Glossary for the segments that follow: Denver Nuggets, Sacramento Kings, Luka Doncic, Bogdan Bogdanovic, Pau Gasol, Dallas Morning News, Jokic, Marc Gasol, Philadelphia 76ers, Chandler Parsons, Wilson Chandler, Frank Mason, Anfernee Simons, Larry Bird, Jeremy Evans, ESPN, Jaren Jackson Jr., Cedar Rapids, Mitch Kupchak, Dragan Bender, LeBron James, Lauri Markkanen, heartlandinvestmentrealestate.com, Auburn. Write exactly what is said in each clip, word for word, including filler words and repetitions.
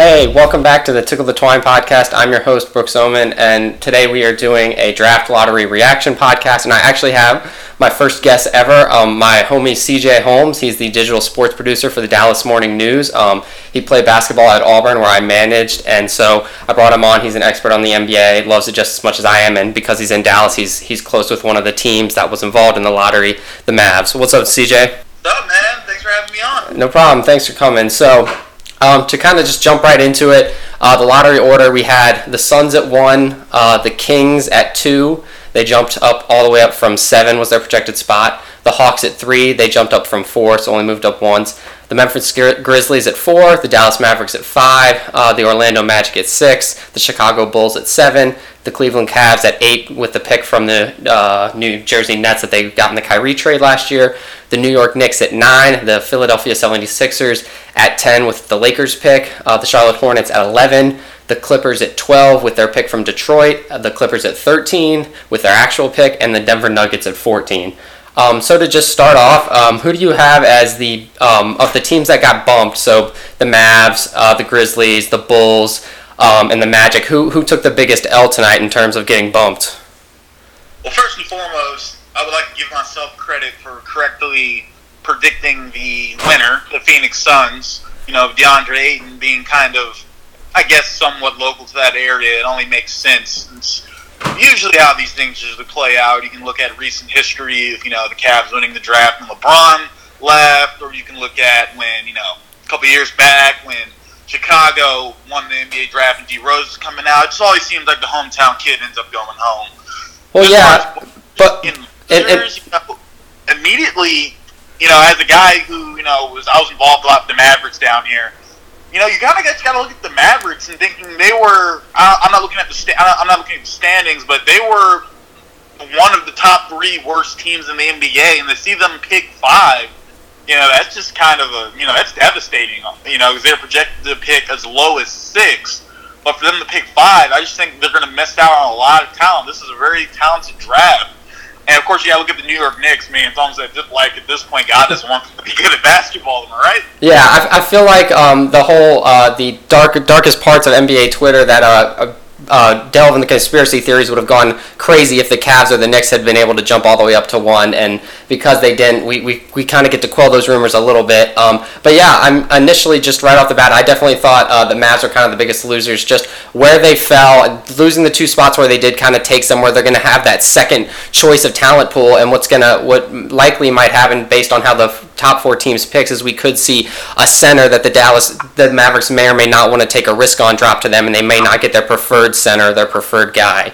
Hey, welcome back to the Tickle the Twine podcast. I'm your host, Brooks Oman, and today we are doing a draft lottery reaction podcast, and I actually have my first guest ever, um, my homie C J Holmes. He's the digital sports producer for the Dallas Morning News. Um, he played basketball at Auburn, where I managed, and so I brought him on. He's an expert on the N B A, loves it just as much as I am, and because he's in Dallas, he's he's close with one of the teams that was involved in the lottery, the Mavs. What's up, C J? What's up, man? Thanks for having me on. No problem. Thanks for coming. So... Um, to kind of just jump right into it, uh, the lottery order, we had the Suns at one, uh, the Kings at two. They jumped up all the way up from seven was their projected spot. The Hawks at three. They jumped up from four, so only moved up once. The Memphis Grizzlies at four. The Dallas Mavericks at five. Uh, the Orlando Magic at six. The Chicago Bulls at seven. The Cleveland Cavs at eight with the pick from the uh, New Jersey Nets that they got in the Kyrie trade last year. The New York Knicks at nine. The Philadelphia seventy-sixers at ten with the Lakers pick. Uh, the Charlotte Hornets at eleven. The Clippers at twelve with their pick from Detroit. The Clippers at thirteen with their actual pick. And the Denver Nuggets at fourteen. Um, so to just start off, um, who do you have as the um, of the teams that got bumped? So the Mavs, uh, the Grizzlies, the Bulls, um, and the Magic. Who who took the biggest L tonight in terms of getting bumped? Well, first and foremost, I would like to give myself credit for correctly predicting the winner, the Phoenix Suns. You know, DeAndre Ayton being kind of, I guess, somewhat local to that area. It only makes sense since usually how these things usually play out. You can look at recent history of, you know, the Cavs winning the draft and LeBron left, or you can look at when, you know, a couple of years back when Chicago won the N B A draft and D Rose is coming out. It just always seems like the hometown kid ends up going home. Well, just yeah, but in it, years, it, you know, immediately, you know, as a guy who, you know, was I was involved a lot with the Mavericks down here. You know, you gotta got to look at the Mavericks and thinking they were. I, I'm not looking at the sta- I'm not looking at the standings, but they were one of the top three worst teams in the N B A, and to see them pick five, you know, that's just kind of a you know that's devastating. You know, because they're projected to pick as low as six, but for them to pick five, I just think they're going to miss out on a lot of talent. This is a very talented draft, and of course, you got to look at the New York Knicks. Man, it's almost like at this point, God doesn't want to be good at basketball, am I right? Yeah, I, I feel like um, the whole uh, the dark darkest parts of N B A Twitter that uh, uh, delve into conspiracy theories would have gone crazy if the Cavs or the Knicks had been able to jump all the way up to one, and because they didn't, we we, we kind of get to quell those rumors a little bit. Um, but yeah, I'm initially just right off the bat, I definitely thought uh, the Mavs are kind of the biggest losers, just where they fell, losing the two spots where they did kind of takes them where they're going to have that second choice of talent pool, and what's going to what likely might happen based on how the top four teams picks is we could see a center that the Dallas the Mavericks may or may not want to take a risk on drop to them, and they may not get their preferred center, their preferred guy.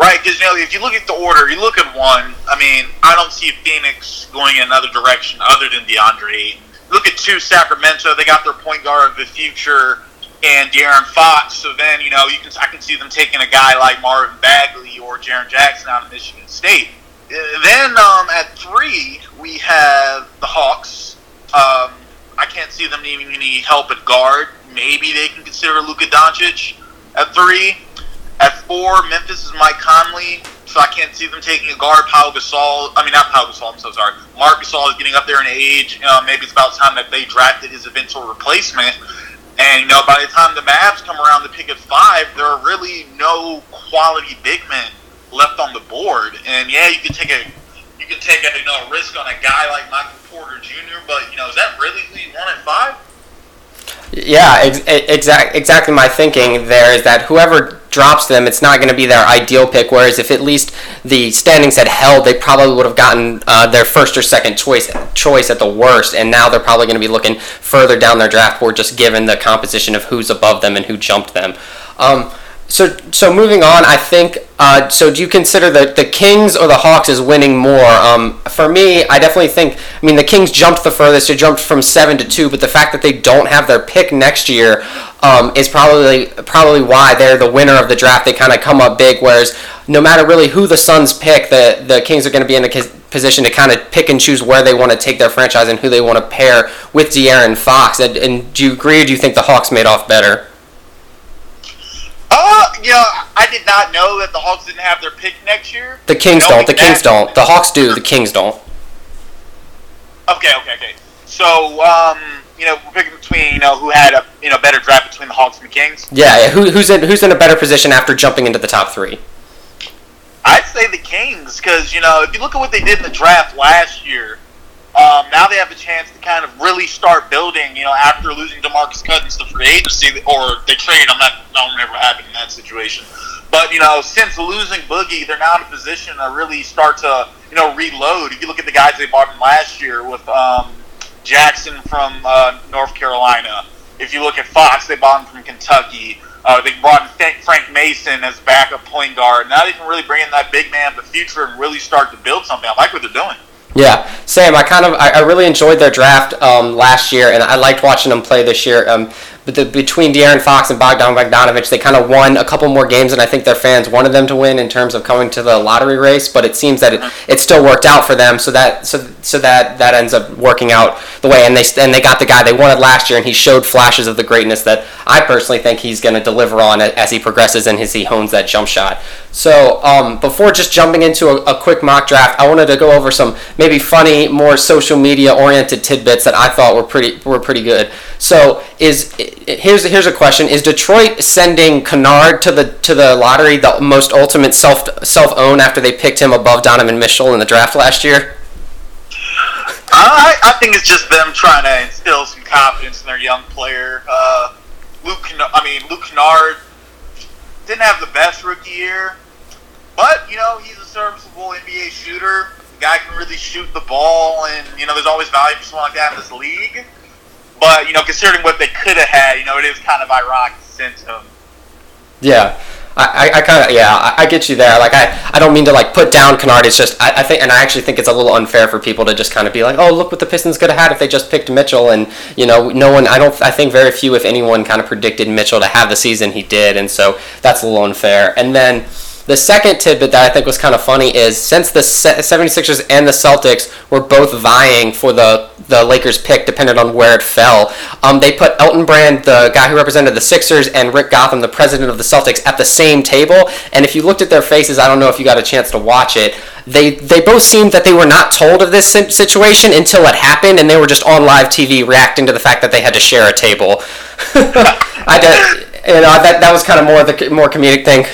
Right, because, you know, if you look at the order, you look at one, I mean, I don't see Phoenix going in another direction other than DeAndre. Look at two, Sacramento, they got their point guard of the future and De'Aaron Fox, so then, you know, you can I can see them taking a guy like Marvin Bagley or Jaren Jackson out of Michigan State. Then um, at three, we have the Hawks. Um, I can't see them needing any help at guard. Maybe they can consider Luka Doncic at three. At four, Memphis is Mike Conley, so I can't see them taking a guard. Pau Gasol, I mean, not Pau Gasol, I'm so sorry. Marc Gasol is getting up there in age. Uh, maybe it's about time that they drafted his eventual replacement. And, you know, by the time the Mavs come around to pick at five, there are really no quality big men left on the board. And, yeah, you can take a you can take a you know, risk on a guy like Michael Porter Junior, but, you know, is that really who you want at five? Yeah, ex- exa- exactly my thinking there is that whoever drops them, it's not going to be their ideal pick, whereas if at least the standings had held, they probably would have gotten uh, their first or second choice choice at the worst, and now they're probably going to be looking further down their draft board just given the composition of who's above them and who jumped them. Um, so so moving on, I think, uh, so do you consider the, the Kings or the Hawks as winning more? Um, for me, I definitely think, I mean, the Kings jumped the furthest. They jumped from seven to two, but the fact that they don't have their pick next year Um, is probably probably why they're the winner of the draft. They kind of come up big, whereas no matter really who the Suns pick, the, the Kings are going to be in a position to kind of pick and choose where they want to take their franchise and who they want to pair with De'Aaron Fox. And, and do you agree, or do you think the Hawks made off better? Uh, you know, I did not know that the Hawks didn't have their pick next year. The Kings no, don't. The Kings don't. The Hawks do. The Kings don't. Okay, okay, okay. So, um... you know, we're picking between, you know, who had a, you know, better draft between the Hawks and the Kings. Yeah, yeah. Who, who's in who's in a better position after jumping into the top three? I'd say the Kings, because, you know, if you look at what they did in the draft last year, um, now they have a chance to kind of really start building, you know, after losing DeMarcus Cousins to free agency, or they trade. I'm not, I don't remember what happened in that situation. But, you know, since losing Boogie, they're now in a position to really start to, you know, reload. If you look at the guys they bought in last year with um, Jackson from uh, North Carolina, if you look at Fox, they bought him from Kentucky. Uh, they brought in Frank Mason as backup point guard. Now they can really bring in that big man of the future and really start to build something. I like what they're doing. Yeah, Sam, I kind of I, I really enjoyed their draft um, last year, and I liked watching them play this year. Um, but the, between De'Aaron Fox and Bogdan Bogdanović, they kind of won a couple more games than I think their fans wanted them to win in terms of coming to the lottery race. But it seems that it, it still worked out for them, so that so so that, that ends up working out the way. And they and they got the guy they wanted last year, and he showed flashes of the greatness that I personally think he's going to deliver on as he progresses and as he hones that jump shot. So um, before just jumping into a, a quick mock draft, I wanted to go over some maybe funny, more social media-oriented tidbits that I thought were pretty were pretty good. So is here's here's a question: is Detroit sending Kennard to the to the lottery the most ultimate self self own after they picked him above Donovan Mitchell in the draft last year? I I think it's just them trying to instill some confidence in their young player. Uh, Luke, I mean Luke Kennard didn't have the best rookie year. But, you know, he's a serviceable N B A shooter. The guy can really shoot the ball, and, you know, there's always value for someone like that in this league. But, you know, considering what they could have had, you know, it is kind of ironic to send him. Yeah. I, I kind of, yeah, I, I get you there. Like, I, I don't mean to, like, put down Kennard. It's just, I, I think, and I actually think it's a little unfair for people to just kind of be like, oh, look what the Pistons could have had if they just picked Mitchell. And, you know, no one, I don't, I think very few, if anyone, kind of predicted Mitchell to have the season he did. And so that's a little unfair. And then the second tidbit that I think was kind of funny is since the seventy-sixers and the Celtics were both vying for the, the Lakers pick, depending on where it fell, um, they put Elton Brand, the guy who represented the Sixers, and Rick Gotham, the president of the Celtics, at the same table. And if you looked at their faces, I don't know if you got a chance to watch it, they they both seemed that they were not told of this situation until it happened, and they were just on live T V reacting to the fact that they had to share a table. I don't, you know, that that was kind of more the more comedic thing.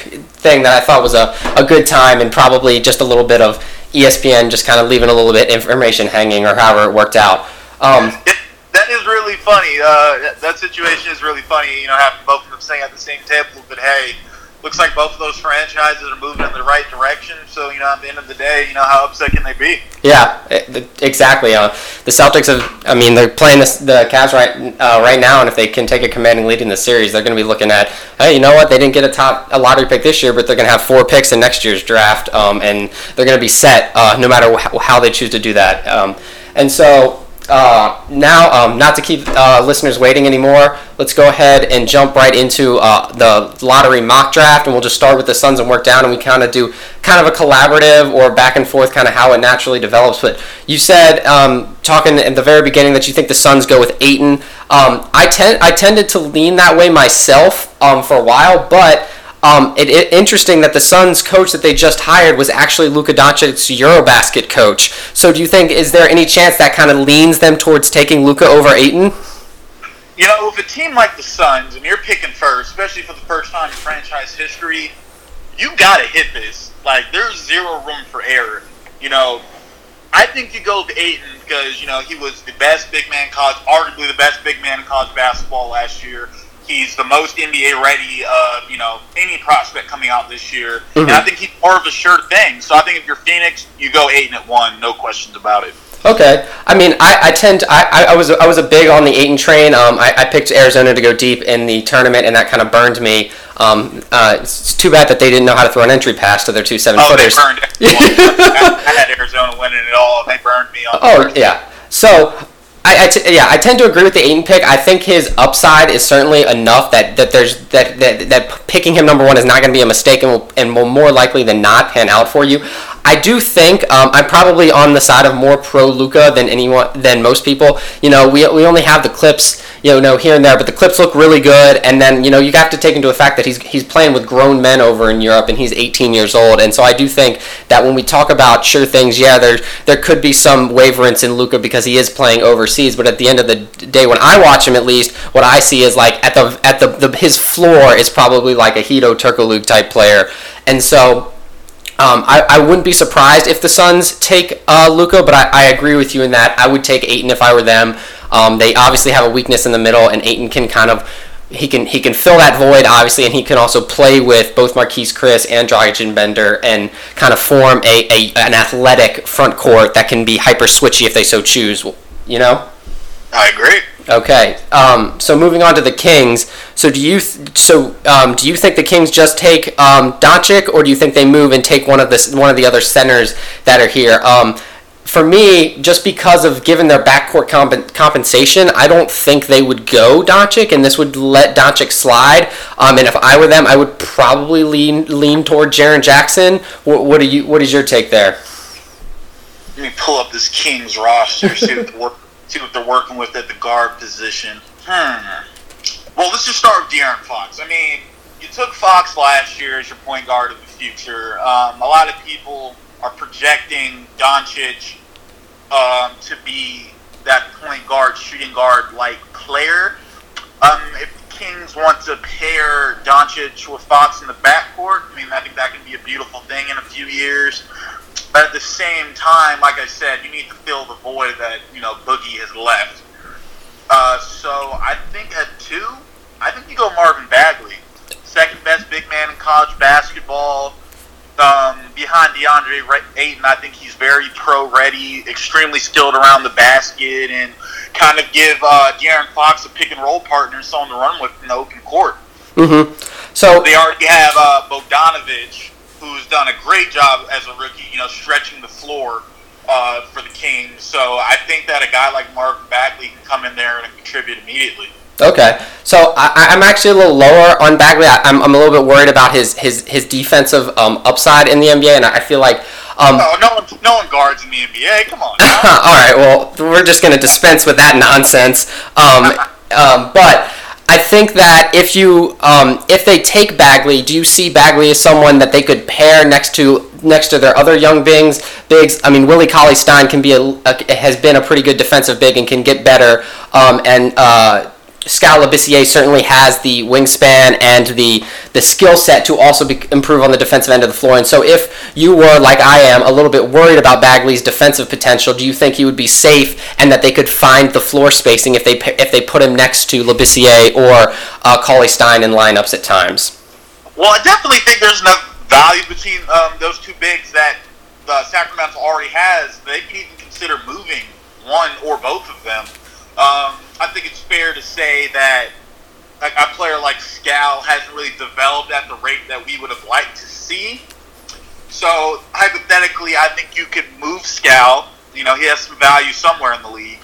thing that I thought was a, a good time, and probably just a little bit of E S P N just kind of leaving a little bit information hanging, or however it worked out. Um, it, that is really funny. Uh, that situation is really funny, you know, having both of them sitting at the same table. But hey, looks like both of those franchises are moving in the right direction, so, you know, at the end of the day, you know, how upset can they be? Yeah, exactly. Uh, the Celtics have, I mean, they're playing this, the Cavs right uh, right now, and if they can take a commanding lead in the series, they're going to be looking at, hey, you know what, they didn't get a top a lottery pick this year, but they're going to have four picks in next year's draft, um, and they're going to be set uh, no matter wh- how they choose to do that. Um, and so... Uh, now, um, not to keep uh, listeners waiting anymore, let's go ahead and jump right into uh, the lottery mock draft, and we'll just start with the Suns and work down, and we kind of do kind of a collaborative or back and forth, kind of how it naturally develops. But you said, um, talking at the very beginning, that you think the Suns go with Ayton. Um, I tend I tended to lean that way myself um, for a while, but Um, it, it interesting that the Suns coach that they just hired was actually Luka Doncic's Eurobasket coach. So do you think, is there any chance that kind of leans them towards taking Luka over Ayton? You know, with a team like the Suns, and you're picking first, especially for the first time in franchise history, you got to hit this. Like, there's zero room for error. You know, I think you go with Ayton because, you know, he was the best big man in college, arguably the best big man in college basketball last year. He's the most N B A-ready of, you know, any prospect coming out this year. Mm-hmm. And I think he's more of a sure thing. So I think if you're Phoenix, you go Ayton at one. No questions about it. Okay. I mean, I, I tend to, I, I was I was a big on the Ayton train. Um, I, I picked Arizona to go deep in the tournament, and that kind of burned me. Um, uh, it's too bad that they didn't know how to throw an entry pass to their two seven-footers. Oh, they burned everyone. I had Arizona winning it all. They burned me on Oh, first. Yeah. So... I, I t- yeah, I tend to agree with the Ayton pick. I think his upside is certainly enough that, that there's that, that that picking him number one is not going to be a mistake, and will, and will more likely than not pan out for you. I do think um, I'm probably on the side of more pro Luka than anyone than most people. You know, we we only have the clips, you know, here and there, but the clips look really good. And then, you know, you have to take into the fact that he's he's playing with grown men over in Europe, and he's eighteen years old. And so I do think that when we talk about sure things, yeah, there there could be some waverance in Luka because he is playing overseas. But at the end of the day, when I watch him, at least what I see is like at the at the, the his floor is probably like a Hedo Turkoglu type player, and so. Um, I, I wouldn't be surprised if the Suns take uh, Luka, but I, I agree with you in that. I would take Ayton if I were them. Um, they obviously have a weakness in the middle, and Ayton can kind of he can he can fill that void, obviously, and he can also play with both Marquise Chris and Dragic and Bender and kind of form a, a an athletic front court that can be hyper switchy if they so choose. You know? I agree. Okay, um, so moving on to the Kings. So do you th- so um, do you think the Kings just take um, Doncic, or do you think they move and take one of the one of the other centers that are here? Um, for me, just because of given their backcourt comp- compensation, I don't think they would go Doncic, and this would let Doncic slide. Um, and if I were them, I would probably lean lean toward Jaren Jackson. What, what do you? What is your take there? Let me pull up this Kings roster. See what the work. See what they're working with at the guard position. Hmm. Well, let's just start with De'Aaron Fox. I mean, you took Fox last year as your point guard of the future. Um, a lot of people are projecting Doncic um, to be that point guard, shooting guard-like player. Um, if the Kings want to pair Doncic with Fox in the backcourt, I mean, I think that can be a beautiful thing in a few years. But at the same time, like I said, you need to fill the void that, you know, Boogie has left. Uh, so I think at two, I think you go Marvin Bagley. Second best big man in college basketball. Um, behind DeAndre Ayton, I think he's very pro-ready, extremely skilled around the basket, and kind of give uh, De'Aaron Fox a pick-and-roll partner and someone to run with in the open court. Mm-hmm. So they already have uh, Bogdanović, who's done a great job as a rookie, you know, stretching the floor uh, for the Kings. So I think that a guy like Marvin Bagley can come in there and contribute immediately. Okay, so I, I'm actually a little lower on Bagley. I, I'm, I'm a little bit worried about his his, his defensive um, upside in the N B A, and I feel like... Um, no, no one, no one guards in the N B A, come on. All right, well, we're just going to dispense with that nonsense. Um, um, but... I think that if you um, if they take Bagley, do you see Bagley as someone that they could pair next to next to their other young bigs? Bigs, I mean, Willie Cauley-Stein can be a, a, has been a pretty good defensive big and can get better. Um, and uh, Scalabicier certainly has the wingspan and the the skill set to also be, improve on the defensive end of the floor. And so, if you were like I am, a little bit worried about Bagley's defensive potential, do you think he would be safe and that they could find the floor spacing if they if they put him next to Labissiere or uh, Cauley-Stein in lineups at times? Well, I definitely think there's enough value between um, those two bigs that the Sacramento already has. They could even consider moving one or both of them. Um, I think it's fair to say that like, a player like Scal hasn't really developed at the rate that we would have liked to see. So, hypothetically, I think you could move Scal. You know, he has some value somewhere in the league.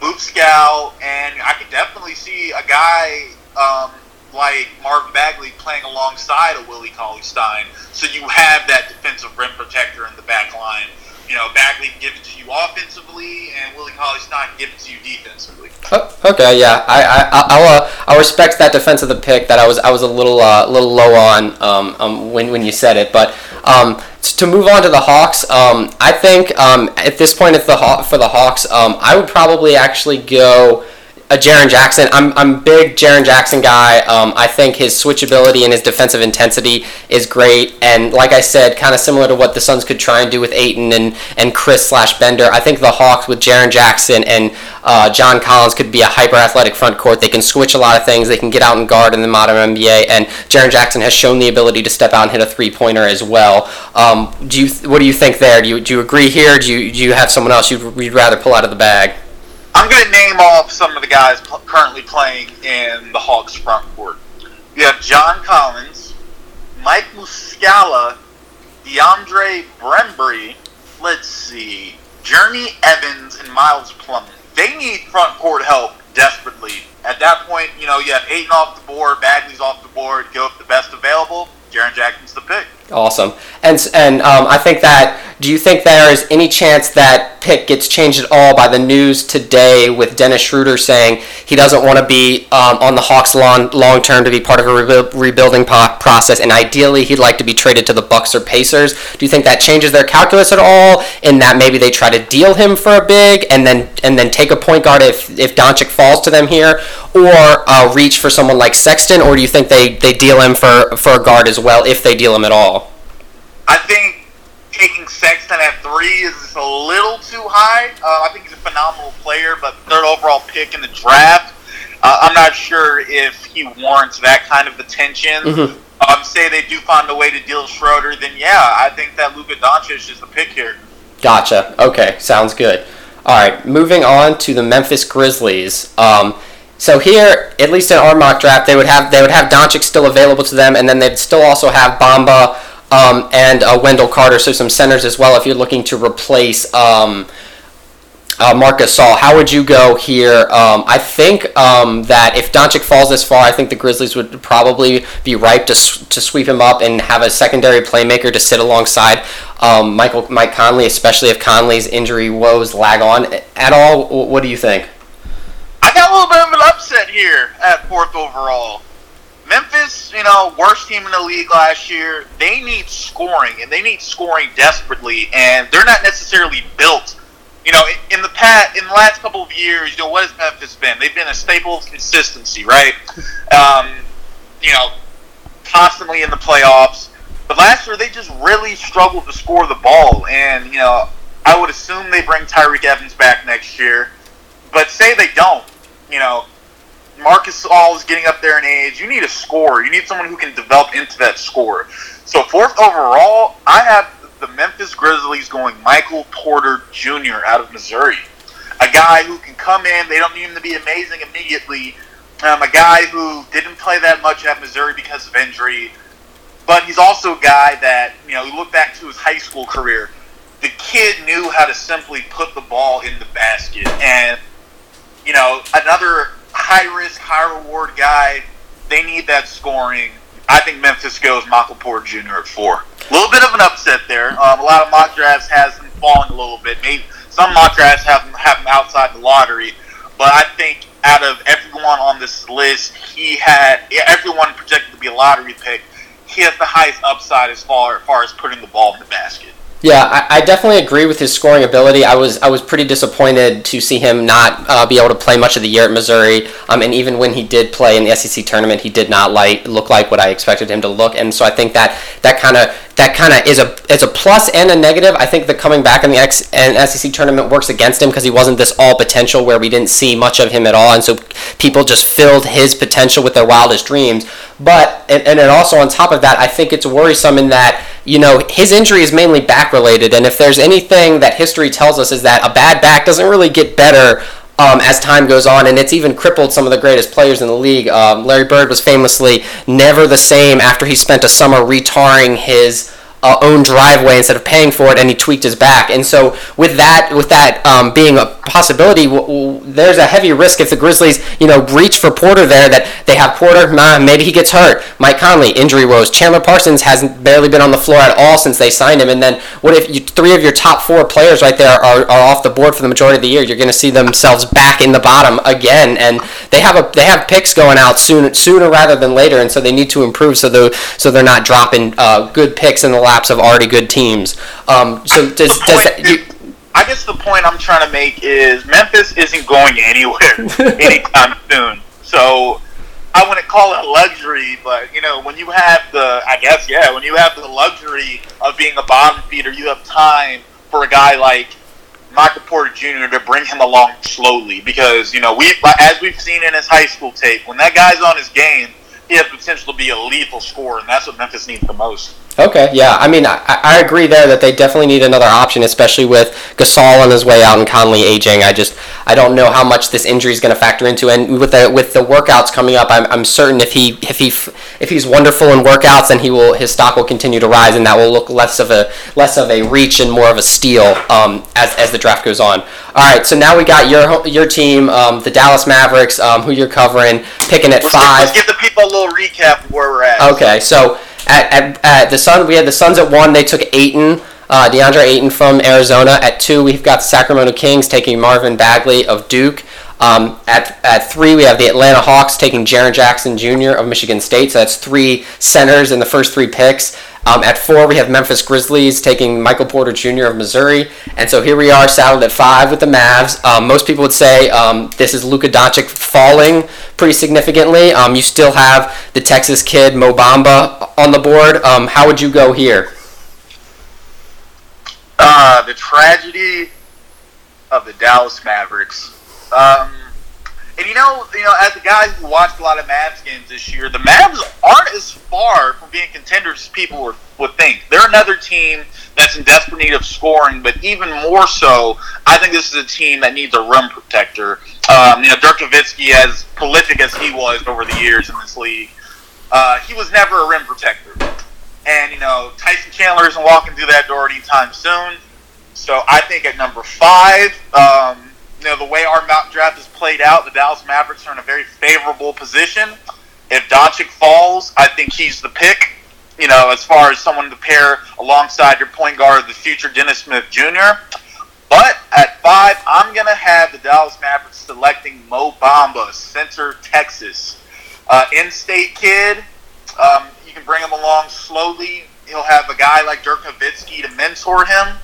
Move Scal, and I could definitely see a guy um, like Marvin Bagley playing alongside a Willie Cauley-Stein. So you have that defensive rim protector in the back line. You know, Bagley can give it to you offensively, and Willie Cauley-Stein can give it to you defensively. Oh, okay, yeah, I I I'll, uh, I respect that defense of the pick that I was I was a little uh, little low on um, um when when you said it, but um to move on to the Hawks, um I think um at this point if the Haw- for the Hawks um I would probably actually go. Uh, Jaren Jackson, I'm I'm big Jaren Jackson guy. Um, I think his switchability and his defensive intensity is great. And like I said, kind of similar to what the Suns could try and do with Ayton and, and Chris slash Bender, I think the Hawks with Jaren Jackson and uh, John Collins could be a hyper-athletic front court. They can switch a lot of things. They can get out and guard in the modern N B A. And Jaren Jackson has shown the ability to step out and hit a three-pointer as well. Um, do you what do you think there? Do you do you agree here? Do you do you have someone else you'd, you'd rather pull out of the bag? I'm going to name off some of the guys p- currently playing in the Hawks front court. You have John Collins, Mike Muscala, DeAndre Bembry, let's see, Jeremy Evans, and Miles Plumlee. They need front court help desperately. At that point, you know, you have Ayton off the board, Bagley's off the board, go with the best available. Jaren Jackson's the pick. Awesome. And and um, I think that do you think there is any chance that pick gets changed at all by the news today with Dennis Schroeder saying he doesn't want to be um, on the Hawks long, long term to be part of a rebu- rebuilding po- process, and ideally he'd like to be traded to the Bucks or Pacers? Do you think that changes their calculus at all, in that maybe they try to deal him for a big and then and then take a point guard if, if Doncic falls to them here, or uh, reach for someone like Sexton, or do you think they, they deal him for, for a guard as well, if they deal him at all? I think taking Sexton at three is just a little too high. Uh, I think he's a phenomenal player, but third overall pick in the draft, uh, I'm not sure if he warrants that kind of attention. Mm-hmm. Um, say they do find a way to deal Schroeder, then yeah, I think that Luka Doncic is the pick here. Gotcha. Okay, sounds good. All right, moving on to the Memphis Grizzlies. Um, So here, at least in our mock draft, they would have they would have Doncic still available to them, and then they'd still also have Bamba um, and uh, Wendell Carter, so some centers as well if you're looking to replace um, uh, Marc Gasol. How would you go here? Um, I think um, that if Doncic falls this far, I think the Grizzlies would probably be ripe to to sweep him up and have a secondary playmaker to sit alongside um, Michael Mike Conley, especially if Conley's injury woes lag on at all. What do you think? I got a little bit of an upset here at fourth overall. Memphis, you know, worst team in the league last year. They need scoring, and they need scoring desperately, and they're not necessarily built. You know, in the past, in the last couple of years, you know, what has Memphis been? They've been a staple of consistency, right? Um, you know, constantly in the playoffs. But last year, they just really struggled to score the ball, and, you know, I would assume they bring Tyreke Evans back next year. But say they don't, you know, Marc Gasol is getting up there in age. You need a scorer. You need someone who can develop into that scorer. So fourth overall, I have the Memphis Grizzlies going Michael Porter Junior out of Missouri, a guy who can come in. They don't need him to be amazing immediately. Um, a guy who didn't play that much at Missouri because of injury, but he's also a guy that, you know, you look back to his high school career. The kid knew how to simply put the ball in the basket, and you know, another high-risk, high-reward guy. They need that scoring. I think Memphis goes Michael Porter Junior at four. A little bit of an upset there. Um, a lot of mock drafts has them falling a little bit. Maybe some mock drafts have them, have them outside the lottery. But I think out of everyone on this list, he had everyone projected to be a lottery pick. He has the highest upside as far, as far as putting the ball in the basket. Yeah, I, I definitely agree with his scoring ability. I was I was pretty disappointed to see him not uh, be able to play much of the year at Missouri, um, and even when he did play in the S E C tournament, he did not like look like what I expected him to look. And so I think that that kind of that kind of is a is a plus and a negative. I think the coming back in the X and S E C tournament works against him because he wasn't this all potential where we didn't see much of him at all, and so people just filled his potential with their wildest dreams. But and and then also on top of that, I think it's worrisome in that, you know, his injury is mainly back related, and if there's anything that history tells us is that a bad back doesn't really get better um, as time goes on, and it's even crippled some of the greatest players in the league. Um, Larry Bird was famously never the same after he spent a summer retarring his uh, own driveway instead of paying for it, and he tweaked his back. And so with that with that um, being a possibility, w- w- there's a heavy risk if the Grizzlies, you know, reach for Porter there, that they have Porter, nah, maybe he gets hurt. Mike Conley, injury woes. Chandler Parsons hasn't barely been on the floor at all since they signed him. And then what if you, three of your top four players right there are, are off the board for the majority of the year? You're going to see themselves back in the bottom again. And they have a they have picks going out soon, sooner rather than later, and so they need to improve so they're, so they're not dropping uh, good picks in the laps of already good teams. Um, so does, does that... You, I guess the point I'm trying to make is Memphis isn't going anywhere anytime soon. So I wouldn't call it a luxury, but, you know, when you have the, I guess, yeah, when you have the luxury of being a bottom feeder, you have time for a guy like Michael Porter Junior to bring him along slowly because, you know, we as we've seen in his high school tape, when that guy's on his game, he has the potential to be a lethal scorer, and that's what Memphis needs the most. Okay, yeah. I mean, I, I agree there that they definitely need another option, especially with Gasol on his way out and Conley aging. I just, I don't know how much this injury is going to factor into, and with the with the workouts coming up, I'm I'm certain if he if he if he's wonderful in workouts, then he will his stock will continue to rise, and that will look less of a less of a reach and more of a steal um, as as the draft goes on. All right, so now we got your your team, um, the Dallas Mavericks, um, who you're covering, picking at let's five. Give, let's give the people a little recap of where we're at. Okay, so. At, at, at the Sun, we had the Suns at one. They took Ayton. Uh, DeAndre Ayton from Arizona. At two, we've got the Sacramento Kings taking Marvin Bagley of Duke. Um, at at three, we have the Atlanta Hawks taking Jaren Jackson Junior of Michigan State. So that's three centers in the first three picks. Um, at four, we have Memphis Grizzlies taking Michael Porter Junior of Missouri. And so here we are, saddled at five with the Mavs. Um, most people would say um, this is Luka Doncic falling pretty significantly. Um, you still have the Texas kid, Mo Bamba, on the board. Um, how would you go here? Uh, the tragedy of the Dallas Mavericks. Um, and you know, you know, as a guy who watched a lot of Mavs games this year, the Mavs aren't as far from being contenders as people would think. They're another team that's in desperate need of scoring, but even more so, I think this is a team that needs a rim protector. Um, you know, Dirk Nowitzki, as prolific as he was over the years in this league, uh, he was never a rim protector. And, you know, Tyson Chandler isn't walking through that door anytime soon. So I think at number five, um... you know, the way our mock draft is played out, the Dallas Mavericks are in a very favorable position. If Doncic falls, I think he's the pick, you know, as far as someone to pair alongside your point guard, the future Dennis Smith Junior But at five, I'm going to have the Dallas Mavericks selecting Mo Bamba, center Texas. Uh, in-state kid, um, you can bring him along slowly. He'll have a guy like Dirk Nowitzki to mentor him.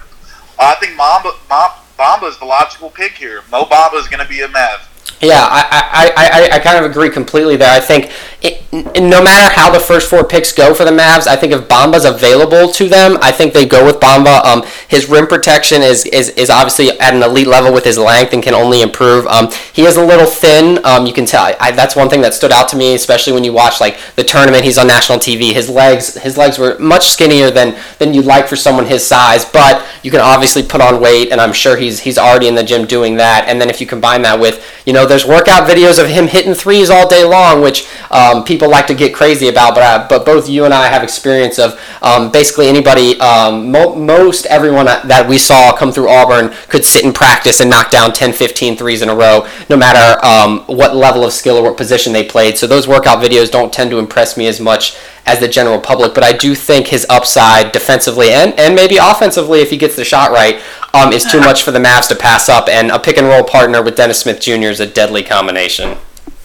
Uh, I think Mamba, Mamba, Bamba is the logical pick here. Mo Bamba is going to be a Mav. Yeah, I, I, I, I kind of agree completely there. I think it, no matter how the first four picks go for the Mavs, I think if Bamba's available to them, I think they go with Bamba. Um, his rim protection is, is, is obviously at an elite level with his length and can only improve. Um, he is a little thin. Um, you can tell. I, that's one thing that stood out to me, especially when you watch like the tournament. He's on national T V. His legs his legs were much skinnier than than you'd like for someone his size, but you can obviously put on weight, and I'm sure he's he's already in the gym doing that. And then if you combine that with, you know, there's workout videos of him hitting threes all day long, which um, people like to get crazy about, but I, but both you and I have experience of um, basically anybody, um, mo- most everyone that we saw come through Auburn could sit in practice and knock down ten, fifteen threes in a row, no matter um, what level of skill or what position they played. So those workout videos don't tend to impress me as much as the general public, but I do think his upside defensively and, and maybe offensively, if he gets the shot right, um, is too much for the Mavs to pass up, and a pick-and-roll partner with Dennis Smith Junior is a deadly combination.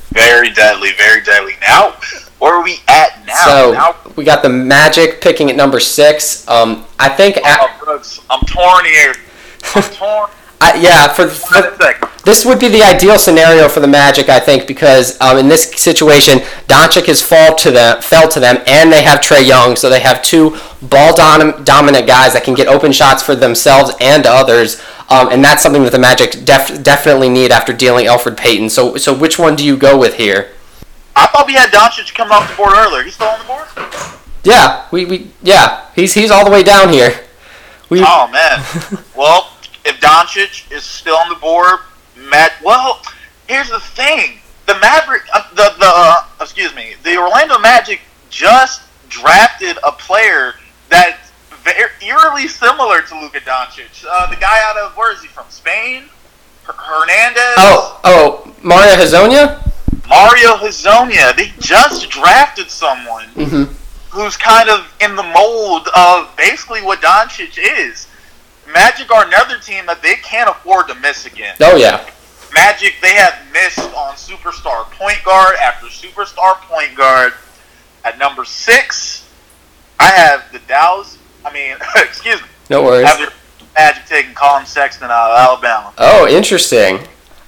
Very deadly, very deadly. Now, where are we at now? So, now? We got the Magic picking at number six. Um, I think... Oh, at- Brooks, I'm torn here. I'm torn. I, yeah, for, for this would be the ideal scenario for the Magic, I think, because um, in this situation, Doncic has fall to them, fell to them, and they have Trae Young, so they have two ball-dominant guys that can get open shots for themselves and others, um, and that's something that the Magic def- definitely need after dealing Elfrid Payton. So, so which one do you go with here? I thought we had Doncic coming off the board earlier. He's still on the board? Yeah, we, we yeah, he's he's all the way down here. We, oh man, well. If Doncic is still on the board, Matt. Well, here's the thing: the Maverick, uh, the the uh, excuse me, the Orlando Magic just drafted a player that's very eerily similar to Luka Doncic. Uh, the guy out of, where is he from? Spain? Her- Hernandez. Oh, oh, Mario Hezonja. Mario Hezonja. They just drafted someone mm-hmm. who's kind of in the mold of basically what Doncic is. Magic are another team that they can't afford to miss again. Oh, yeah. Magic, they have missed on superstar point guard after superstar point guard. At number six, I have the Dallas, I mean, excuse me. No worries. I have the Magic taking Collin Sexton out of Alabama. Oh, interesting.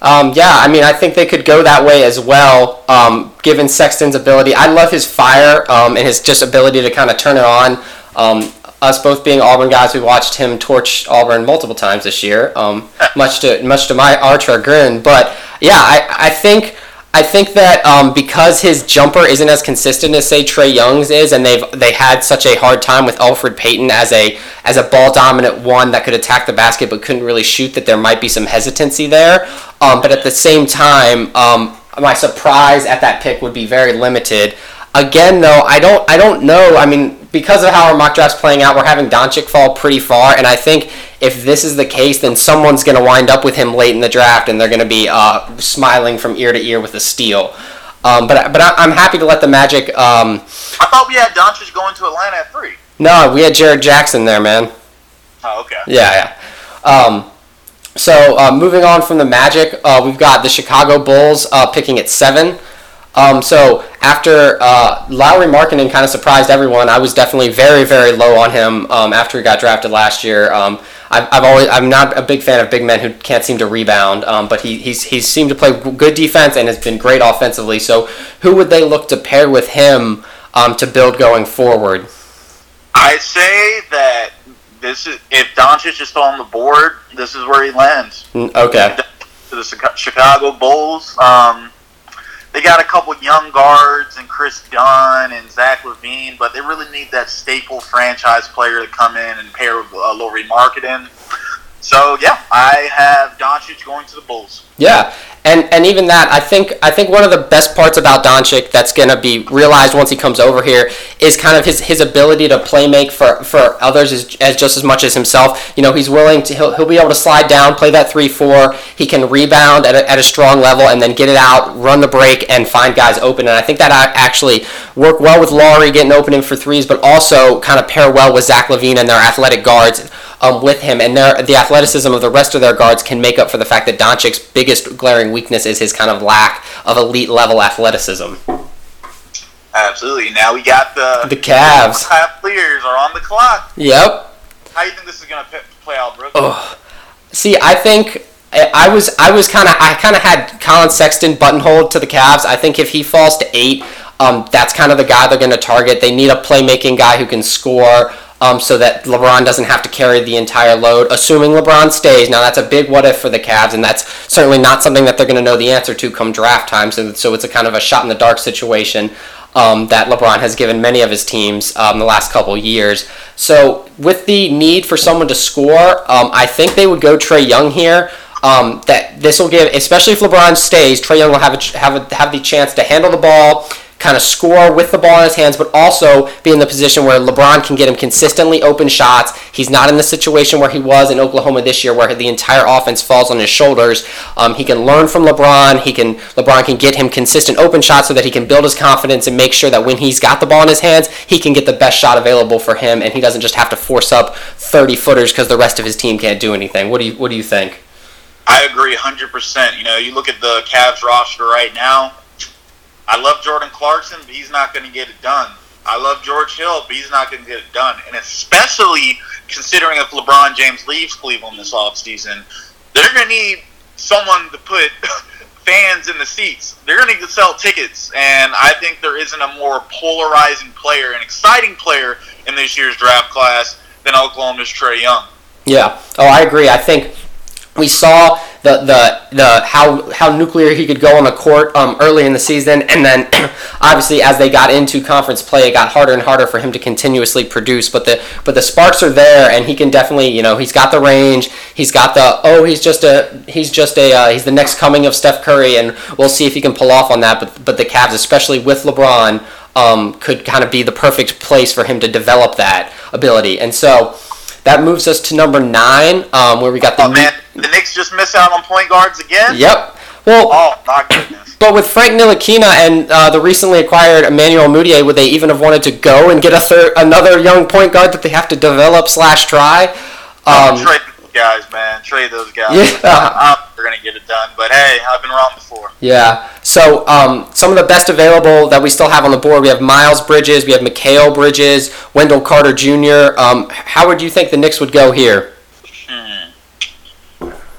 Um, yeah, I mean, I think they could go that way as well, um, given Sexton's ability. I love his fire um, and his just ability to kind of turn it on. Um, Us both being Auburn guys, we watched him torch Auburn multiple times this year, um, much to much to my archer grin. But yeah, I, I think I think that um, because his jumper isn't as consistent as say Trae Young's is, and they've they had such a hard time with Elfrid Payton as a as a ball dominant one that could attack the basket but couldn't really shoot, that there might be some hesitancy there. Um, but at the same time, um, my surprise at that pick would be very limited. Again, though, I don't I don't know. I mean, because of how our mock draft's playing out, we're having Doncic fall pretty far, and I think if this is the case, then someone's going to wind up with him late in the draft, and they're going to be uh, smiling from ear to ear with a steal. Um, but but I'm happy to let the Magic... Um, I thought we had Doncic going to Atlanta at three. No, we had Jared Jackson there, man. Oh, okay. Yeah, yeah. Um, so uh, moving on from the Magic, uh, we've got the Chicago Bulls uh, picking at seven. Um, so after uh, Lauri Markkanen kind of surprised everyone, I was definitely very, very low on him um, after he got drafted last year. Um, I've, I've always, I'm not a big fan of big men who can't seem to rebound, um, but he he's he's seemed to play good defense and has been great offensively. So who would they look to pair with him um, to build going forward? I say that this is if Doncic is still on the board, this is where he lands. Okay. To the Chicago Bulls. Um, They got a couple young guards and Chris Dunn and Zach LaVine, but they really need that staple franchise player to come in and pair with uh, Lauri Markkanen. So yeah, I have Doncic going to the Bulls. Yeah, and and even that, I think I think one of the best parts about Doncic that's gonna be realized once he comes over here is kind of his, his ability to play make for for others as, as just as much as himself. You know, he's willing to he'll he'll be able to slide down, play that three four. He can rebound at a, at a strong level and then get it out, run the break, and find guys open. And I think that actually work well with Lauri getting opening for threes, but also kind of pair well with Zach LaVine and their athletic guards. Um, with him, and their, the athleticism of the rest of their guards can make up for the fact that Doncic's biggest glaring weakness is his kind of lack of elite-level athleticism. Absolutely. Now we got the... The Cavs. The Cavaliers are on the clock. Yep. How do you think this is going to play out, Brooke? Oh. See, I think... I was I was kind of... I kind of had Collin Sexton buttonholed to the Cavs. I think if he falls to eight, um, that's kind of the guy they're going to target. They need a playmaking guy who can score... Um, so that LeBron doesn't have to carry the entire load, assuming LeBron stays. Now, that's a big what-if for the Cavs, and that's certainly not something that they're going to know the answer to come draft time, so, so it's a kind of a shot-in-the-dark situation um, that LeBron has given many of his teams um, the last couple years. So with the need for someone to score, um, I think they would go Trae Young here. Um, that this will give, especially if LeBron stays, Trae Young will have a, have a, have the chance to handle the ball, kind of score with the ball in his hands, but also be in the position where LeBron can get him consistently open shots. He's not in the situation where he was in Oklahoma this year where the entire offense falls on his shoulders. Um, he can learn from LeBron. He can LeBron can get him consistent open shots so that he can build his confidence and make sure that when he's got the ball in his hands, he can get the best shot available for him, and he doesn't just have to force up thirty-footers because the rest of his team can't do anything. What do you, what do you think? I agree one hundred percent. You know, you look at the Cavs roster right now, I love Jordan Clarkson, but he's not going to get it done. I love George Hill, but he's not going to get it done. And especially considering if LeBron James leaves Cleveland this offseason, they're going to need someone to put fans in the seats. They're going to need to sell tickets. And I think there isn't a more polarizing player, an exciting player in this year's draft class than Oklahoma's Trae Young. Yeah. Oh, I agree. I think... We saw the, the the how how nuclear he could go on the court um, early in the season, and then obviously as they got into conference play, it got harder and harder for him to continuously produce. But the but the sparks are there, and he can definitely, you know, he's got the range, he's got the oh he's just a he's just a uh, he's the next coming of Steph Curry, and we'll see if he can pull off on that. But but the Cavs, especially with LeBron, um, could kind of be the perfect place for him to develop that ability, and so. That moves us to number nine, um, where we got the... Oh, man, the Knicks just miss out on point guards again? Yep. Well, oh, my goodness. But with Frank Ntilikina and uh, the recently acquired Emmanuel Mudiay, would they even have wanted to go and get a third, another young point guard that they have to develop slash try? Um, trade those guys, man. Trade those guys. Yeah. I'm not going to get it done, but hey, I've been wrong before. Yeah. So um, some of the best available that we still have on the board, we have Miles Bridges, we have Mikal Bridges, Wendell Carter Junior Um, how would you think the Knicks would go here? Hmm.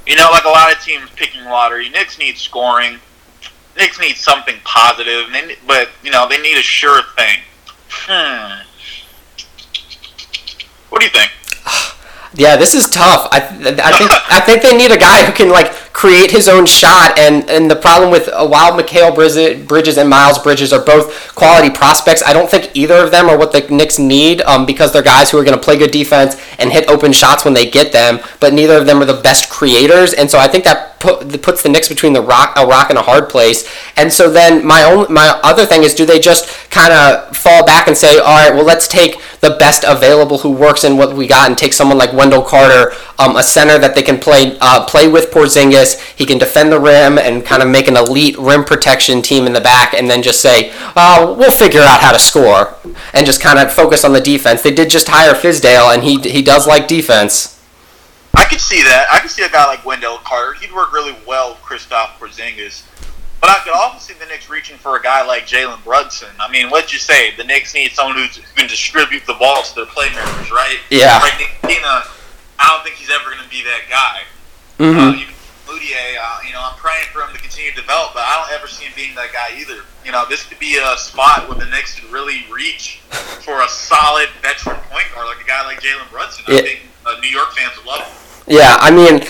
You know, like a lot of teams picking lottery, Knicks need scoring. Knicks need something positive, but, you know, they need a sure thing. Hmm. What do you think? Yeah, this is tough. I I think I think they need a guy who can like create his own shot, and, and the problem with uh, while Mikal Bridges and Miles Bridges are both quality prospects, I don't think either of them are what the Knicks need um, because they're guys who are going to play good defense and hit open shots when they get them, but neither of them are the best creators, and so I think that put, puts the Knicks between the rock a rock and a hard place. And so then my own, my other thing is, do they just kind of fall back and say, all right, well, let's take the best available who works in what we got and take someone like Wendell Carter, um, a center that they can play uh, play with Porzingis. He can defend the rim and kind of make an elite rim protection team in the back, and then just say, oh, we'll figure out how to score, and just kind of focus on the defense. They did just hire Fizdale, and he he does like defense. I could see that. I could see a guy like Wendell Carter. He'd work really well with Kristaps Porzingis. But I could also see the Knicks reaching for a guy like Jalen Brunson. I mean, what'd you say? The Knicks need someone who's, who can distribute the ball to their playmakers, right? Yeah. Like Nick Pina, I don't think he's ever going to be that guy. Mm-hmm. Uh, Moutier, uh, you know, I'm praying for him to continue to develop, but I don't ever see him being that guy either. You know, this could be a spot where the Knicks could really reach for a solid veteran point guard, like a guy like Jalen Brunson. I yeah. think uh, New York fans would love him. Yeah, I mean,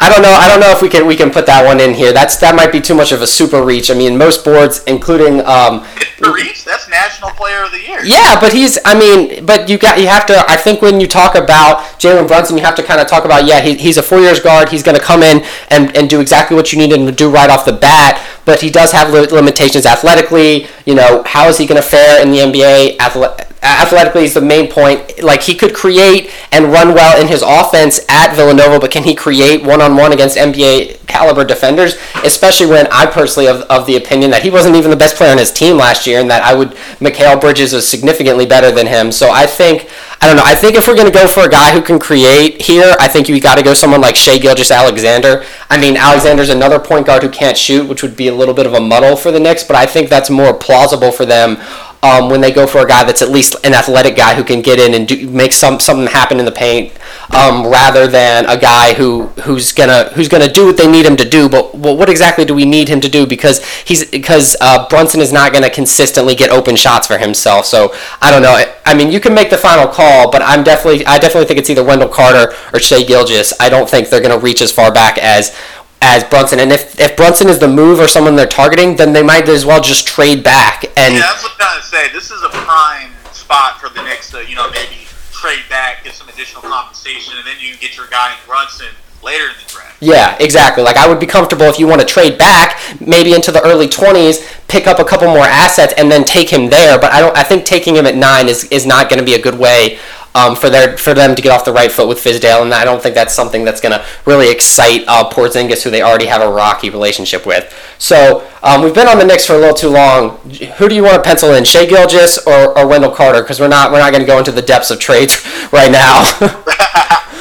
I don't know. I don't know if we can we can put that one in here. That's that might be too much of a super reach. I mean, most boards, including um, super reach. That's National Player of the Year. Yeah, but he's. I mean, but you got you have to. I think when you talk about Jalen Brunson, you have to kind of talk about yeah, he, he's a four years guard. He's going to come in and, and do exactly what you need him to do right off the bat. But he does have li- limitations athletically. You know, how is he going to fare in the N B A? Athle- athletically is the main point. Like, he could create and run well in his offense at Villanova, but can he create one-on-one against N B A caliber defenders? Especially when I personally of of the opinion that he wasn't even the best player on his team last year, and that I would Mikal Bridges is significantly better than him. So I think, I don't know, I think if we're going to go for a guy who can create here, I think you got to go someone like Shai Gilgeous-Alexander. I mean, Alexander's another point guard who can't shoot, which would be a little bit of a muddle for the Knicks, but I think that's more plausible for them. Um, when they go for a guy that's at least an athletic guy who can get in and do, make some something happen in the paint, um, rather than a guy who who's gonna who's gonna do what they need him to do. But well, what exactly do we need him to do? Because he's because uh, Brunson is not gonna consistently get open shots for himself. So I don't know. I, I mean, you can make the final call, but I'm definitely I definitely think it's either Wendell Carter or Shai Gilgeous. I don't think they're gonna reach as far back as. as Brunson, and if, if Brunson is the move or someone they're targeting, then they might as well just trade back. And yeah, that's what I'm trying to say. This is a prime spot for the Knicks to, you know, maybe trade back, get some additional compensation, and then you can get your guy in Brunson later in the draft. Yeah, exactly. Like, I would be comfortable if you want to trade back, maybe into the early twenties, pick up a couple more assets, and then take him there. But I don't. I think taking him at nine is, is not going to be a good way Um, for their for them to get off the right foot with Fizdale, and I don't think that's something that's going to really excite uh, Porzingis, who they already have a rocky relationship with. So um, we've been on the Knicks for a little too long. Who do you want to pencil in, Shai Gilgeous or, or Wendell Carter? Because we're not we're not going to go into the depths of trades right now.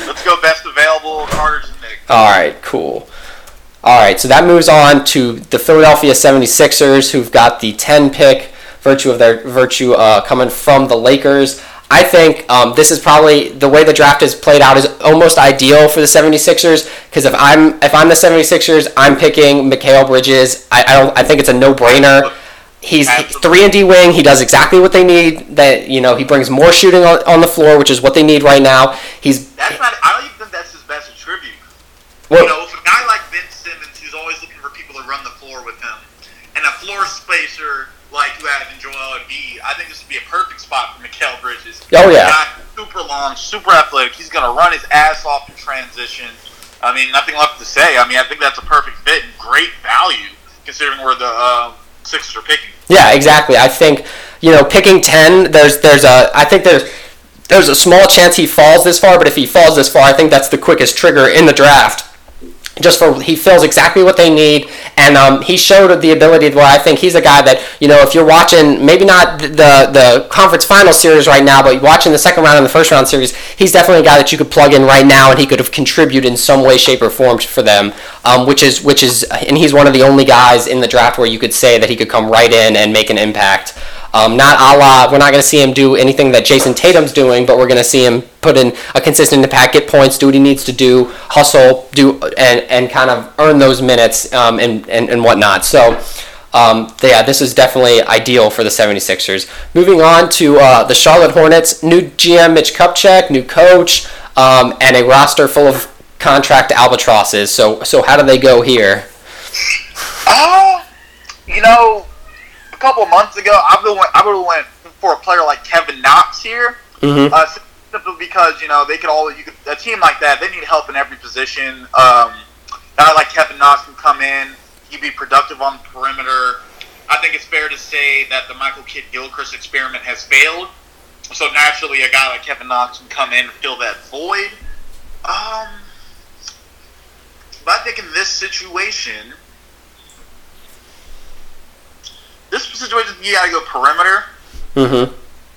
Let's go best available, Carter's and Knicks. All right, cool. All right, so that moves on to the Philadelphia seventy-sixers, who've got the ten pick, virtue of their virtue uh, coming from the Lakers. I think um, this is probably the way the draft is played out is almost ideal for the seventy-sixers, because if I'm if I'm the seventy-sixers, I'm picking Mikal Bridges. I, I don't I think it's a no-brainer. He's three and D wing. He does exactly what they need. That you know he brings more shooting on, on the floor, which is what they need right now. He's that's not. I don't even think that's his best attribute. Well, you know, if a guy like Ben Simmons, who's always looking for people to run the floor with him, and a floor spacer like you have in Joel Embiid, I think this would be a perfect spot for Mikal Bridges. Oh, yeah. He's super long, super athletic. He's going to run his ass off in transition. I mean, nothing left to say. I mean, I think that's a perfect fit and great value considering where the uh, Sixers are picking. Yeah, exactly. I think, you know, picking ten, there's there's a – I think there's there's a small chance he falls this far, but if he falls this far, I think that's the quickest trigger in the draft. Just for he fills exactly what they need, and um, he showed the ability where I think he's a guy that, you know, if you're watching maybe not the the conference final series right now, but watching the second round and the first round series, he's definitely a guy that you could plug in right now, and he could have contributed in some way, shape, or form for them. Um, which is which is, and he's one of the only guys in the draft where you could say that he could come right in and make an impact. Um, not a la, we're not going to see him do anything that Jason Tatum's doing, but we're going to see him put in a consistent impact, get points, do what he needs to do, hustle, do and and kind of earn those minutes um, and, and, and whatnot. So, um, yeah, this is definitely ideal for the seventy-sixers. Moving on to uh, the Charlotte Hornets, new G M Mitch Kupchak, new coach, um, and a roster full of contract albatrosses. So, so how do they go here? Uh, you know... A couple months ago, I would have I would have went for a player like Kevin Knox here, mm-hmm. uh, simply because you know they could all you could, a team like that they need help in every position. Um, guy like Kevin Knox can come in, he'd be productive on the perimeter. I think it's fair to say that the Michael Kidd-Gilchrist experiment has failed, so naturally a guy like Kevin Knox can come in and fill that void. Um, but I think in this situation. This situation, you gotta go perimeter. Mm-hmm.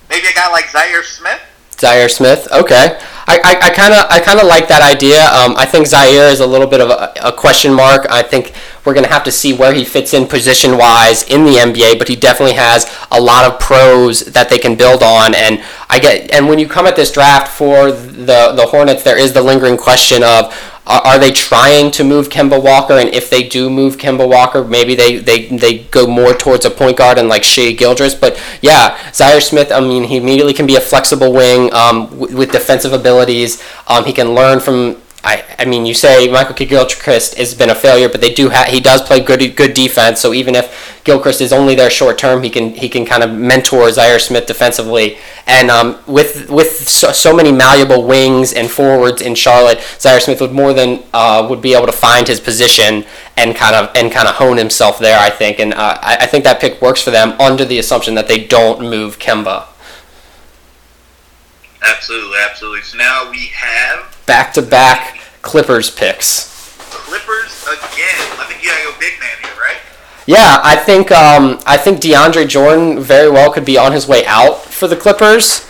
Maybe a guy like Zhaire Smith. Zhaire Smith, okay. I kind of I kind of like that idea. Um, I think Zhaire is a little bit of a, a question mark. I think we're going to have to see where he fits in position-wise in the N B A, but he definitely has a lot of pros that they can build on. And I get and when you come at this draft for the, the Hornets, there is the lingering question of, are they trying to move Kemba Walker? And if they do move Kemba Walker, maybe they, they, they go more towards a point guard and like Shai Gilgeous. But yeah, Zhaire Smith, I mean, he immediately can be a flexible wing um, w- with defensive abilities. Um, he can learn from, I, I mean, you say Michael Gilchrist has been a failure, but they do ha- he does play good good defense. So even if Gilchrist is only there short term, he can he can kind of mentor Zhaire Smith defensively. And um, with with so, so many malleable wings and forwards in Charlotte, Zhaire Smith would more than uh, would be able to find his position and kind of and kind of hone himself there, I think. And uh, I, I think that pick works for them under the assumption that they don't move Kemba. Absolutely, absolutely. So now we have back-to-back Clippers picks. Clippers again. I think you gotta go big man here, right? Yeah, I think um, I think DeAndre Jordan very well could be on his way out for the Clippers.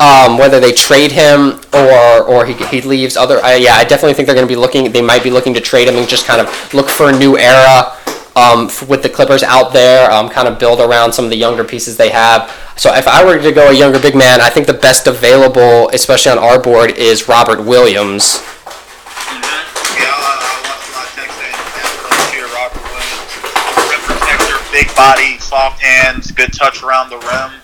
Um, whether they trade him or or he he leaves other, I, yeah, I definitely think they're gonna be looking. They might be looking to trade him and just kind of look for a new era. Um, with the Clippers out there, um, kind of build around some of the younger pieces they have. So if I were to go a younger big man, I think the best available, especially on our board, is Robert Williams. Mm-hmm. Yeah, I watched a lot of Texas A and M here. Robert Williams, rim protector, big body, soft hands, good touch around the rim.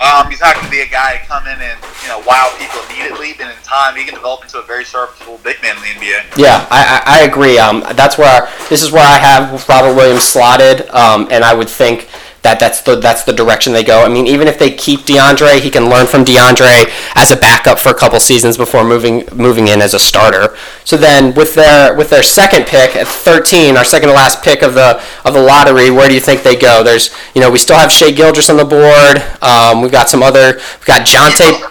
Um, he's not going to be a guy to come in and, you know, wow people immediately, but in time he can develop into a very serviceable big man in the N B A. Yeah, I, I, I agree. Um, that's where this is where I have Robert Williams slotted, um, and I would think that that's the that's the direction they go. I mean, even if they keep DeAndre, he can learn from DeAndre as a backup for a couple seasons before moving moving in as a starter. So then, with their with their second pick at thirteen, our second to last pick of the of the lottery, where do you think they go? There's, you know, we still have Shai Gilgeous on the board. Um, we've got some other. We've got Jonte. You know,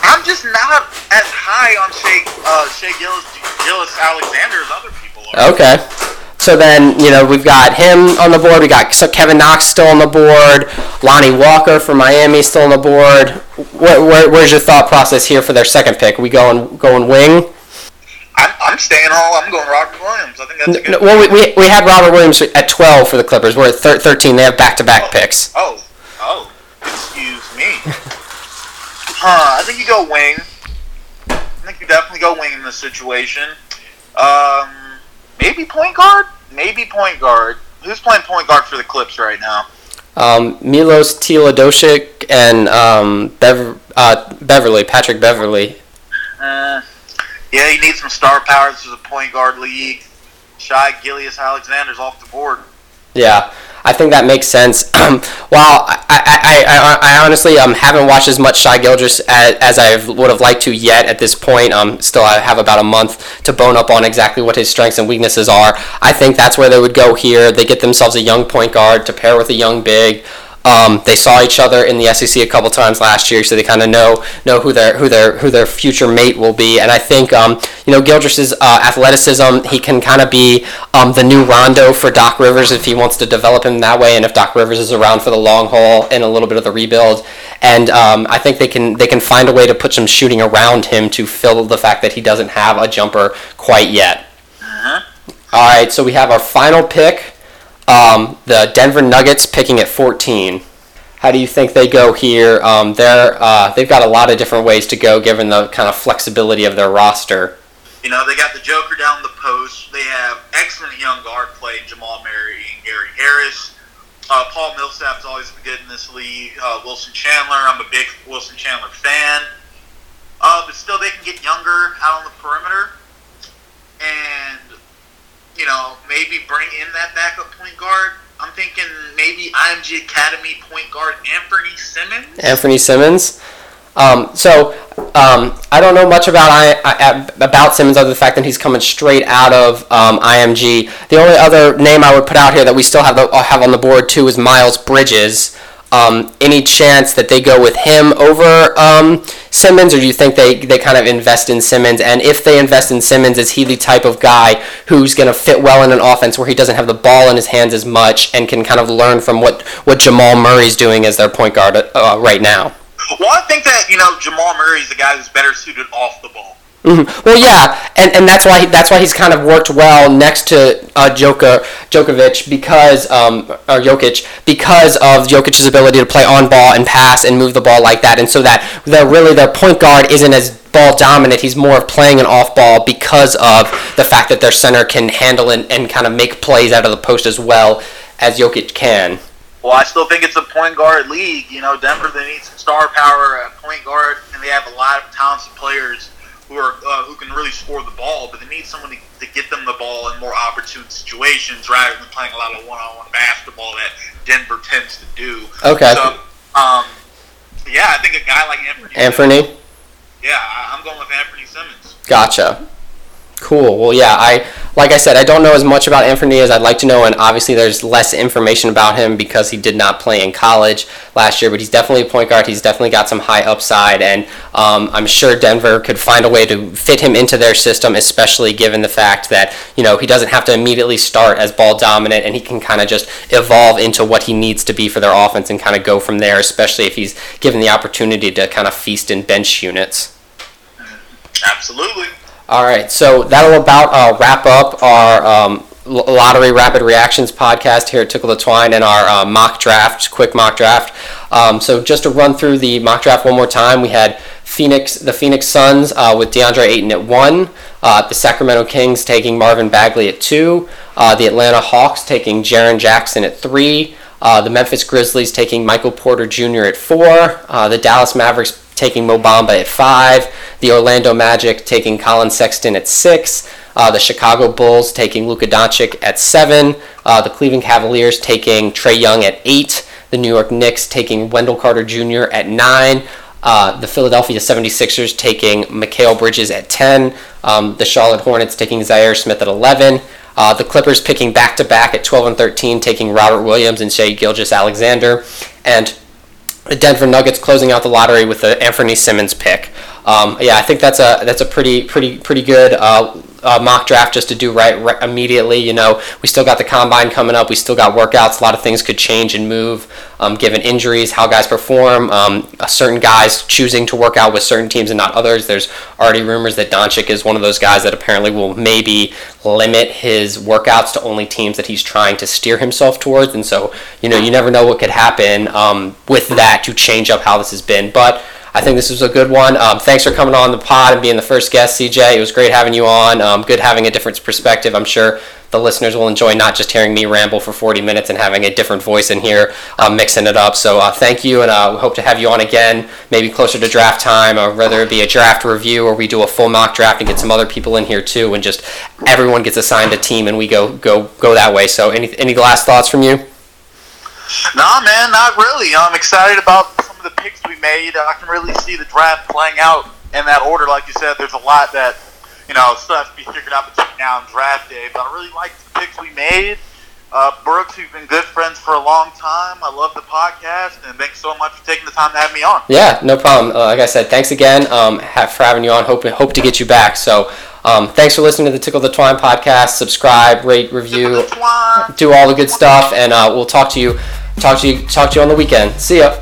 I'm just not as high on Shai uh, Shai Gilgeous-Alexander as other people are. Okay. So then, you know, we've got him on the board. We got Kevin Knox still on the board. Lonnie Walker from Miami still on the board. Where, where, where's your thought process here for their second pick? Are we going going wing? I'm, I'm staying all. I'm going Robert Williams. I think that's a good. No, well, we, we we had Robert Williams at twelve for the Clippers. We're at thir- thirteen. They have back to back picks. Oh, oh, excuse me. huh? I think you go wing. I think you definitely go wing in this situation. Um. Maybe point guard? Maybe point guard. Who's playing point guard for the Clips right now? Um, Milos Teodosic and um, Bever- uh, Beverly, Patrick Beverly. Uh, yeah, you need some star power. This is a point guard league. Shai Gilgeous-Alexander's off the board. Yeah, I think that makes sense. Um, while I, I, I, I honestly um, haven't watched as much Shai Gilgeous as, as I would have liked to yet at this point. Um, still, I have about a month to bone up on exactly what his strengths and weaknesses are. I think that's where they would go here. They get themselves a young point guard to pair with a young big. Um, they saw each other in the S E C a couple times last year, so they kind of know know who their who their who their future mate will be. And I think um, you know Gilgeous' uh, athleticism, he can kind of be um, the new Rondo for Doc Rivers if he wants to develop him that way, and if Doc Rivers is around for the long haul and a little bit of the rebuild. And um, I think they can they can find a way to put some shooting around him to fill the fact that he doesn't have a jumper quite yet. Uh-huh. All right, so we have our final pick. Um, the Denver Nuggets picking at fourteen. How do you think they go here? Um, they're uh, they've got a lot of different ways to go given the kind of flexibility of their roster. You know, they got the Joker down the post. They have excellent young guard play, Jamal Murray and Gary Harris. Uh, Paul Millsap's always been good in this league. Uh, Wilson Chandler, I'm a big Wilson Chandler fan. Uh, but still, they can get younger out on the perimeter. And you know, maybe bring in that backup point guard. I'm thinking maybe I M G Academy point guard Anfernee Simons. Anfernee Simons. Um, so um, I don't know much about I, I about Simons other than the fact that he's coming straight out of um, I M G. The only other name I would put out here that we still have the, have on the board too is Mikal Bridges. Um, any chance that they go with him over um, Simmons, or do you think they, they kind of invest in Simmons? And if they invest in Simmons, is he the type of guy who's going to fit well in an offense where he doesn't have the ball in his hands as much and can kind of learn from what, what Jamal Murray's doing as their point guard uh, right now? Well, I think that, you know, Jamal Murray's the guy who's better suited off the ball. Mm-hmm. Well, yeah, and, and that's why he, that's why he's kind of worked well next to uh, Joker, Djokovic because um, or Jokic because of Jokic's ability to play on ball and pass and move the ball like that, and so that the really their point guard isn't as ball dominant. He's more of playing an off ball because of the fact that their center can handle and, and kind of make plays out of the post as well as Jokic can. Well, I still think it's a point guard league. You know, Denver, they need some star power at point guard, and they have a lot of talented players who are uh, who can really score the ball, but they need someone to, to get them the ball in more opportune situations rather than playing a lot of one-on-one basketball that Denver tends to do. Okay. So, um, yeah, I think a guy like Anfernee. Anfernee? Yeah, I'm going with Anfernee Simons. Gotcha. Cool. Well, yeah, I like I said, I don't know as much about Anfernee as I'd like to know, and obviously there's less information about him because he did not play in college last year, but he's definitely a point guard. He's definitely got some high upside, and um, I'm sure Denver could find a way to fit him into their system, especially given the fact that, you know, he doesn't have to immediately start as ball dominant, and he can kind of just evolve into what he needs to be for their offense and kind of go from there, especially if he's given the opportunity to kind of feast in bench units. Absolutely. All right, so that'll about uh, wrap up our um, Lottery Rapid Reactions podcast here at Tickle the Twine and our uh, mock draft, quick mock draft. Um, so just to run through the mock draft one more time, we had Phoenix, the Phoenix Suns uh, with DeAndre Ayton at one, uh, the Sacramento Kings taking Marvin Bagley at two, uh, the Atlanta Hawks taking Jaren Jackson at three, uh, the Memphis Grizzlies taking Michael Porter Junior at four, uh, the Dallas Mavericks taking Mo Bamba at five, the Orlando Magic taking Collin Sexton at six, uh, the Chicago Bulls taking Luka Doncic at seven, uh, the Cleveland Cavaliers taking Trae Young at eight, the New York Knicks taking Wendell Carter Junior at nine, uh, the Philadelphia seventy-sixers taking Mikal Bridges at ten, um, the Charlotte Hornets taking Zhaire Smith at eleven, Uh, the Clippers picking back-to-back at twelve and thirteen, taking Robert Williams and Shai Gilgeous-Alexander, and the Denver Nuggets closing out the lottery with the Anfernee Simons pick. Um, yeah, I think that's a that's a pretty pretty pretty good uh, uh, mock draft just to do right, right immediately. You know, we still got the combine coming up. We still got workouts. A lot of things could change and move, um, given injuries, how guys perform. Um, certain guys choosing to work out with certain teams and not others. There's already rumors that Doncic is one of those guys that apparently will maybe limit his workouts to only teams that he's trying to steer himself towards. And so, you know, you never know what could happen um, with that to change up how this has been. But I think this was a good one. Um, thanks for coming on the pod and being the first guest, C J. It was great having you on. Um, good having a different perspective. I'm sure the listeners will enjoy not just hearing me ramble for forty minutes and having a different voice in here, uh, mixing it up. So uh, thank you, and uh, we hope to have you on again, maybe closer to draft time, or whether it be a draft review or we do a full mock draft and get some other people in here too, and just everyone gets assigned a team and we go go go that way. So any any last thoughts from you? Nah, man, not really. I'm excited about some of the picks we made. I can really see the draft playing out in that order. Like you said, there's a lot that, you know, still has to be figured out between now and draft day. But I really like the picks we made. Uh, Brooks, we've been good friends for a long time. I love the podcast, and thanks so much for taking the time to have me on. Yeah, no problem. Uh, like I said, thanks again um, have, for having you on. Hope, hope to get you back. So um, thanks for listening to the Tickle the Twine podcast. Subscribe, rate, review, do all the good stuff, and uh, we'll talk to you. Talk to you. Talk to you on the weekend. See ya.